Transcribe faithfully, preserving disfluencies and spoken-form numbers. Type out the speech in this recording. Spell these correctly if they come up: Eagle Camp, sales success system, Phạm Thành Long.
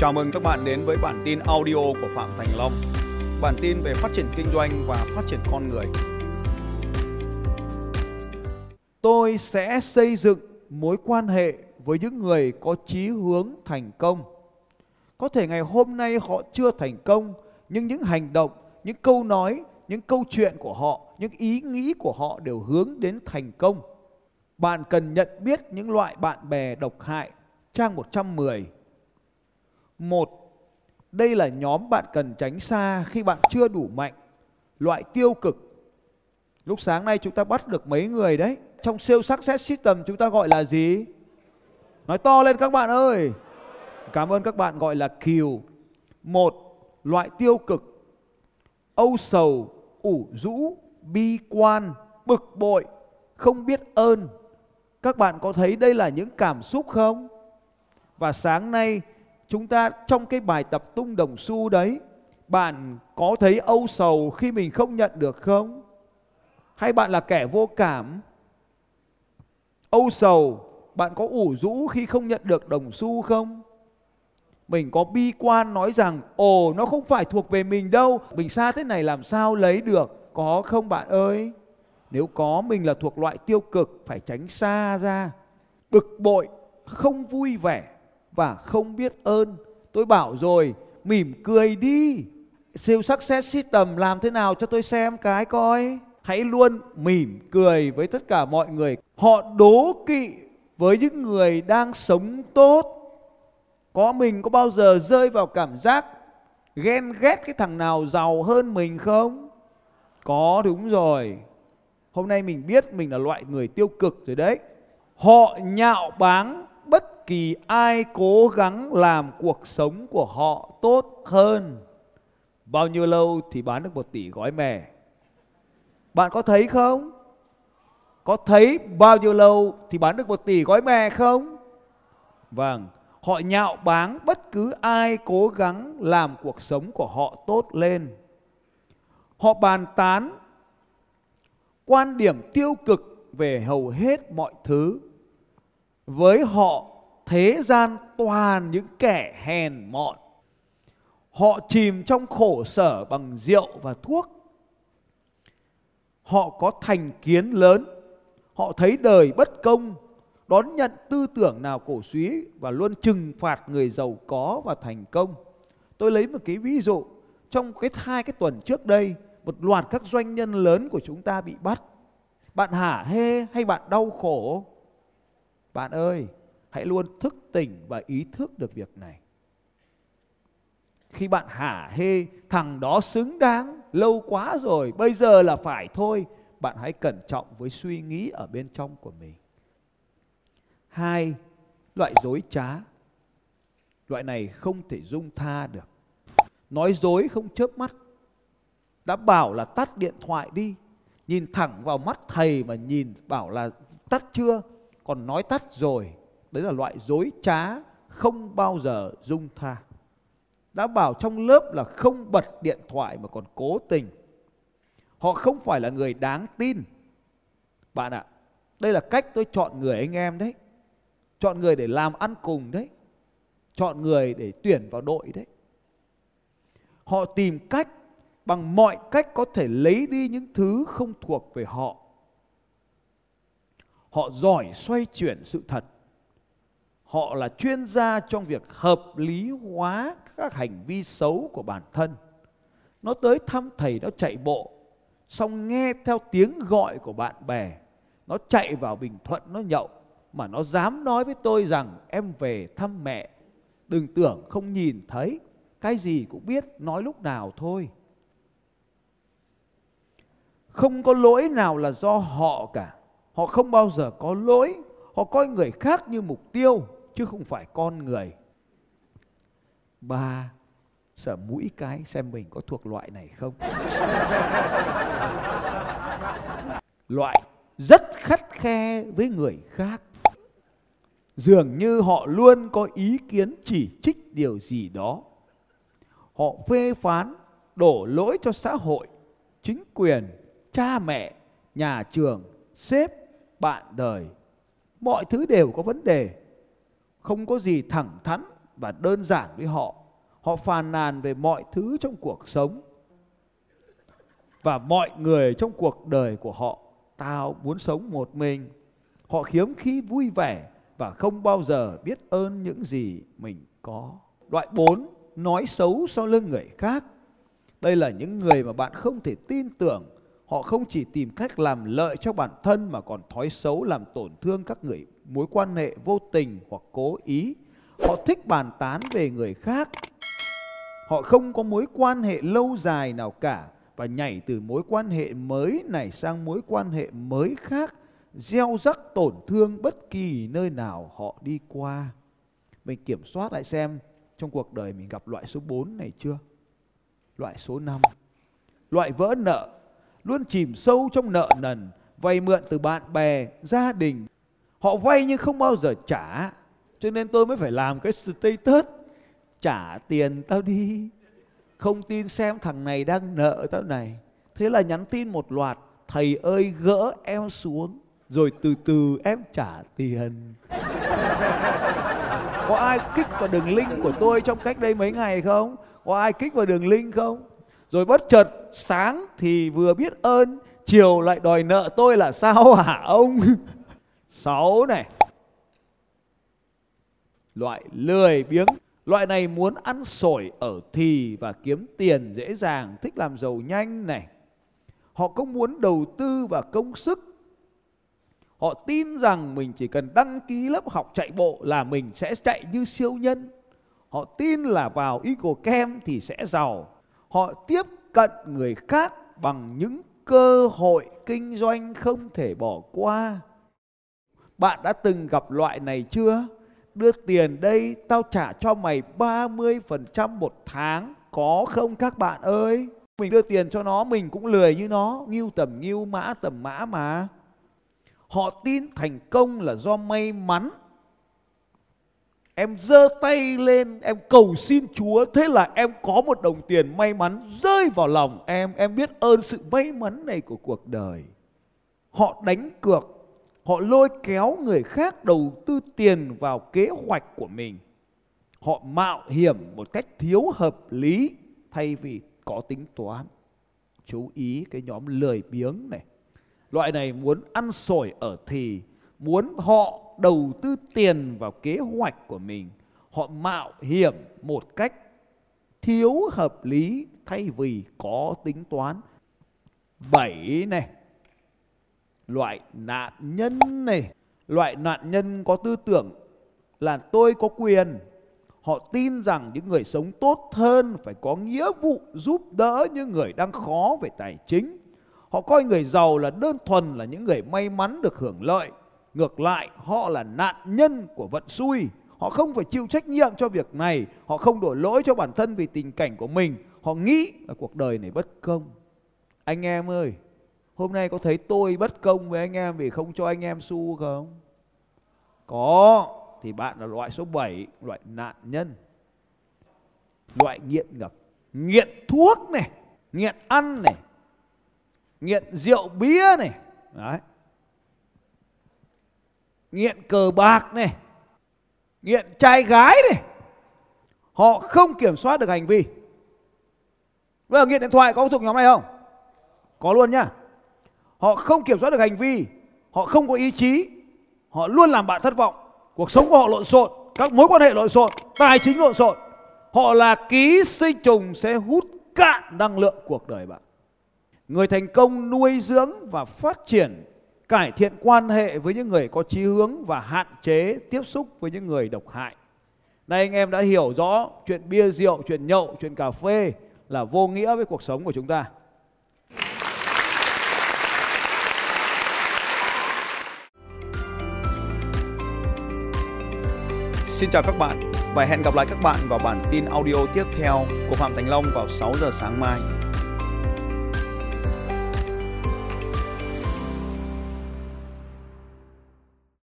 Chào mừng các bạn đến với bản tin audio của Phạm Thành Long. Bản tin về phát triển kinh doanh và phát triển con người. Tôi sẽ xây dựng mối quan hệ với những người có chí hướng thành công. Có thể ngày hôm nay họ chưa thành công, nhưng những hành động, những câu nói, những câu chuyện của họ, những ý nghĩ của họ đều hướng đến thành công. Bạn cần nhận biết những loại bạn bè độc hại. Trang một trăm mười. Một, đây là nhóm bạn cần tránh xa khi bạn chưa đủ mạnh. Loại tiêu cực. Lúc sáng nay chúng ta bắt được mấy người đấy. Trong sales success system chúng ta gọi là gì? Nói to lên các bạn ơi. Cảm ơn các bạn, gọi là kiều. Một, loại tiêu cực. Âu sầu, ủ rũ, bi quan, bực bội, không biết ơn. Các bạn có thấy đây là những cảm xúc không? Và sáng nay chúng ta trong cái bài tập tung đồng xu đấy, bạn có thấy âu sầu khi mình không nhận được không? Hay bạn là kẻ vô cảm? Âu sầu, bạn có ủ rũ khi không nhận được đồng xu không? Mình có bi quan nói rằng ồ, nó không phải thuộc về mình đâu, mình xa thế này làm sao lấy được, có không bạn ơi? Nếu có, mình là thuộc loại tiêu cực, phải tránh xa ra. Bực bội, không vui vẻ và không biết ơn. Tôi bảo rồi, mỉm cười đi. Sales Success System làm thế nào cho tôi xem cái coi. Hãy luôn mỉm cười với tất cả mọi người. Họ đố kỵ với những người đang sống tốt. Có mình có bao giờ rơi vào cảm giác ghen ghét cái thằng nào giàu hơn mình không? Có, đúng rồi. Hôm nay mình biết mình là loại người tiêu cực rồi đấy. Họ nhạo báng bất kỳ ai cố gắng làm cuộc sống của họ tốt hơn. Bao nhiêu lâu thì bán được một tỷ gói mè? Bạn có thấy không? Có thấy bao nhiêu lâu thì bán được một tỷ gói mè không? Vâng, họ nhạo báng bất cứ ai cố gắng làm cuộc sống của họ tốt lên. Họ bàn tán quan điểm tiêu cực về hầu hết mọi thứ. Với họ, thế gian toàn những kẻ hèn mọn. Họ chìm trong khổ sở bằng rượu và thuốc. Họ có thành kiến lớn. Họ thấy đời bất công, đón nhận tư tưởng nào cổ súy và luôn trừng phạt người giàu có và thành công. Tôi lấy một cái ví dụ. Trong cái hai cái tuần trước đây, một loạt các doanh nhân lớn của chúng ta bị bắt. Bạn hả hê hay bạn đau khổ? Bạn ơi, hãy luôn thức tỉnh và ý thức được việc này. Khi bạn hả hê, thằng đó xứng đáng, lâu quá rồi, bây giờ là phải thôi, bạn hãy cẩn trọng với suy nghĩ ở bên trong của mình. Hai, loại dối trá. Loại này không thể dung tha được. Nói dối không chớp mắt. Đã bảo là tắt điện thoại đi, nhìn thẳng vào mắt thầy mà nhìn bảo là tắt chưa, còn nói tắt rồi. Đấy là loại dối trá không bao giờ dung tha. Đã bảo trong lớp là không bật điện thoại mà còn cố tình. Họ không phải là người đáng tin. Bạn ạ, đây là cách tôi chọn người anh em đấy. Chọn người để làm ăn cùng đấy. Chọn người để tuyển vào đội đấy. Họ tìm cách bằng mọi cách có thể lấy đi những thứ không thuộc về họ. Họ giỏi xoay chuyển sự thật. Họ là chuyên gia trong việc hợp lý hóa các hành vi xấu của bản thân. Nó tới thăm thầy, nó chạy bộ, xong nghe theo tiếng gọi của bạn bè. Nó chạy vào Bình Thuận, nó nhậu, mà nó dám nói với tôi rằng em về thăm mẹ. Đừng tưởng không nhìn thấy, cái gì cũng biết, nói lúc nào thôi. Không có lỗi nào là do họ cả. Họ không bao giờ có lỗi. Họ coi người khác như mục tiêu chứ không phải con người. Ba, sờ mũi cái xem mình có thuộc loại này không. Loại rất khắt khe với người khác. Dường như họ luôn có ý kiến chỉ trích điều gì đó. Họ phê phán, đổ lỗi cho xã hội, chính quyền, cha mẹ, nhà trường, sếp, bạn đời. Mọi thứ đều có vấn đề. Không có gì thẳng thắn và đơn giản với họ. Họ phàn nàn về mọi thứ trong cuộc sống và mọi người trong cuộc đời của họ. Tao muốn sống một mình. Họ hiếm khi vui vẻ và không bao giờ biết ơn những gì mình có. Loại bốn. Nói xấu sau lưng người khác. Đây là những người mà bạn không thể tin tưởng. Họ không chỉ tìm cách làm lợi cho bản thân mà còn thói xấu làm tổn thương các người mối quan hệ vô tình hoặc cố ý. Họ thích bàn tán về người khác. Họ không có mối quan hệ lâu dài nào cả và nhảy từ mối quan hệ mới này sang mối quan hệ mới khác, gieo rắc tổn thương bất kỳ nơi nào họ đi qua. Mình kiểm soát lại xem trong cuộc đời mình gặp loại số bốn này chưa? Loại số năm. Loại vỡ nợ, luôn chìm sâu trong nợ nần, vay mượn từ bạn bè, gia đình. Họ vay nhưng không bao giờ trả, cho nên tôi mới phải làm cái status trả tiền tao đi. Không tin xem thằng này đang nợ tao này. Thế là nhắn tin một loạt: thầy ơi gỡ em xuống, rồi từ từ em trả tiền. Có ai kích vào đường link của tôi trong cách đây mấy ngày không? Có ai kích vào đường link không? Rồi bất chợt sáng thì vừa biết ơn, chiều lại đòi nợ tôi là sao hả ông? Sáu này. Loại lười biếng. Loại này muốn ăn sổi ở thì và kiếm tiền dễ dàng, thích làm giàu nhanh này. Họ không muốn đầu tư và công sức. Họ tin rằng mình chỉ cần đăng ký lớp học chạy bộ là mình sẽ chạy như siêu nhân. Họ tin là vào Eagle Camp thì sẽ giàu. Họ tiếp cận người khác bằng những cơ hội kinh doanh không thể bỏ qua. Bạn đã từng gặp loại này chưa? Đưa tiền đây, tao trả cho mày ba mươi phần trăm một tháng. Có không các bạn ơi? Mình đưa tiền cho nó, mình cũng lười như nó. Ngưu tầm ngưu, mã tầm mã mà. Họ tin thành công là do may mắn. Em giơ tay lên, em cầu xin Chúa, thế là em có một đồng tiền may mắn rơi vào lòng em. Em biết ơn sự may mắn này của cuộc đời. Họ đánh cược, họ lôi kéo người khác đầu tư tiền vào kế hoạch của mình. Họ mạo hiểm một cách thiếu hợp lý thay vì có tính toán. Chú ý cái nhóm lười biếng này. Loại này muốn ăn sổi ở thì, muốn họ đầu tư tiền vào kế hoạch của mình. Họ mạo hiểm một cách thiếu hợp lý thay vì có tính toán. Bảy này. Loại nạn nhân này. Loại nạn nhân có tư tưởng là tôi có quyền. Họ tin rằng những người sống tốt hơn phải có nghĩa vụ giúp đỡ những người đang khó về tài chính. Họ coi người giàu là đơn thuần là những người may mắn được hưởng lợi. Ngược lại, họ là nạn nhân của vận xui. Họ không phải chịu trách nhiệm cho việc này. Họ không đổ lỗi cho bản thân vì tình cảnh của mình. Họ nghĩ là cuộc đời này bất công. Anh em ơi, hôm nay có thấy tôi bất công với anh em vì không cho anh em xu không? Có. Thì bạn là loại số bảy, loại nạn nhân. Loại nghiện ngập. Nghiện thuốc này, nghiện ăn này, nghiện rượu bia này. Đấy. Nghiện cờ bạc này, nghiện trai gái này. Họ không kiểm soát được hành vi. Bây giờ nghiện điện thoại có thuộc nhóm này không? Có luôn nhá. Họ không kiểm soát được hành vi. Họ không có ý chí. Họ luôn làm bạn thất vọng. Cuộc sống của họ lộn xộn, các mối quan hệ lộn xộn, tài chính lộn xộn. Họ là ký sinh trùng sẽ hút cạn năng lượng cuộc đời bạn. Người thành công nuôi dưỡng và phát triển, cải thiện quan hệ với những người có chí hướng và hạn chế tiếp xúc với những người độc hại. Nay anh em đã hiểu rõ chuyện bia rượu, chuyện nhậu, chuyện cà phê là vô nghĩa với cuộc sống của chúng ta. Xin chào các bạn và hẹn gặp lại các bạn vào bản tin audio tiếp theo của Phạm Thành Long vào sáu giờ sáng mai.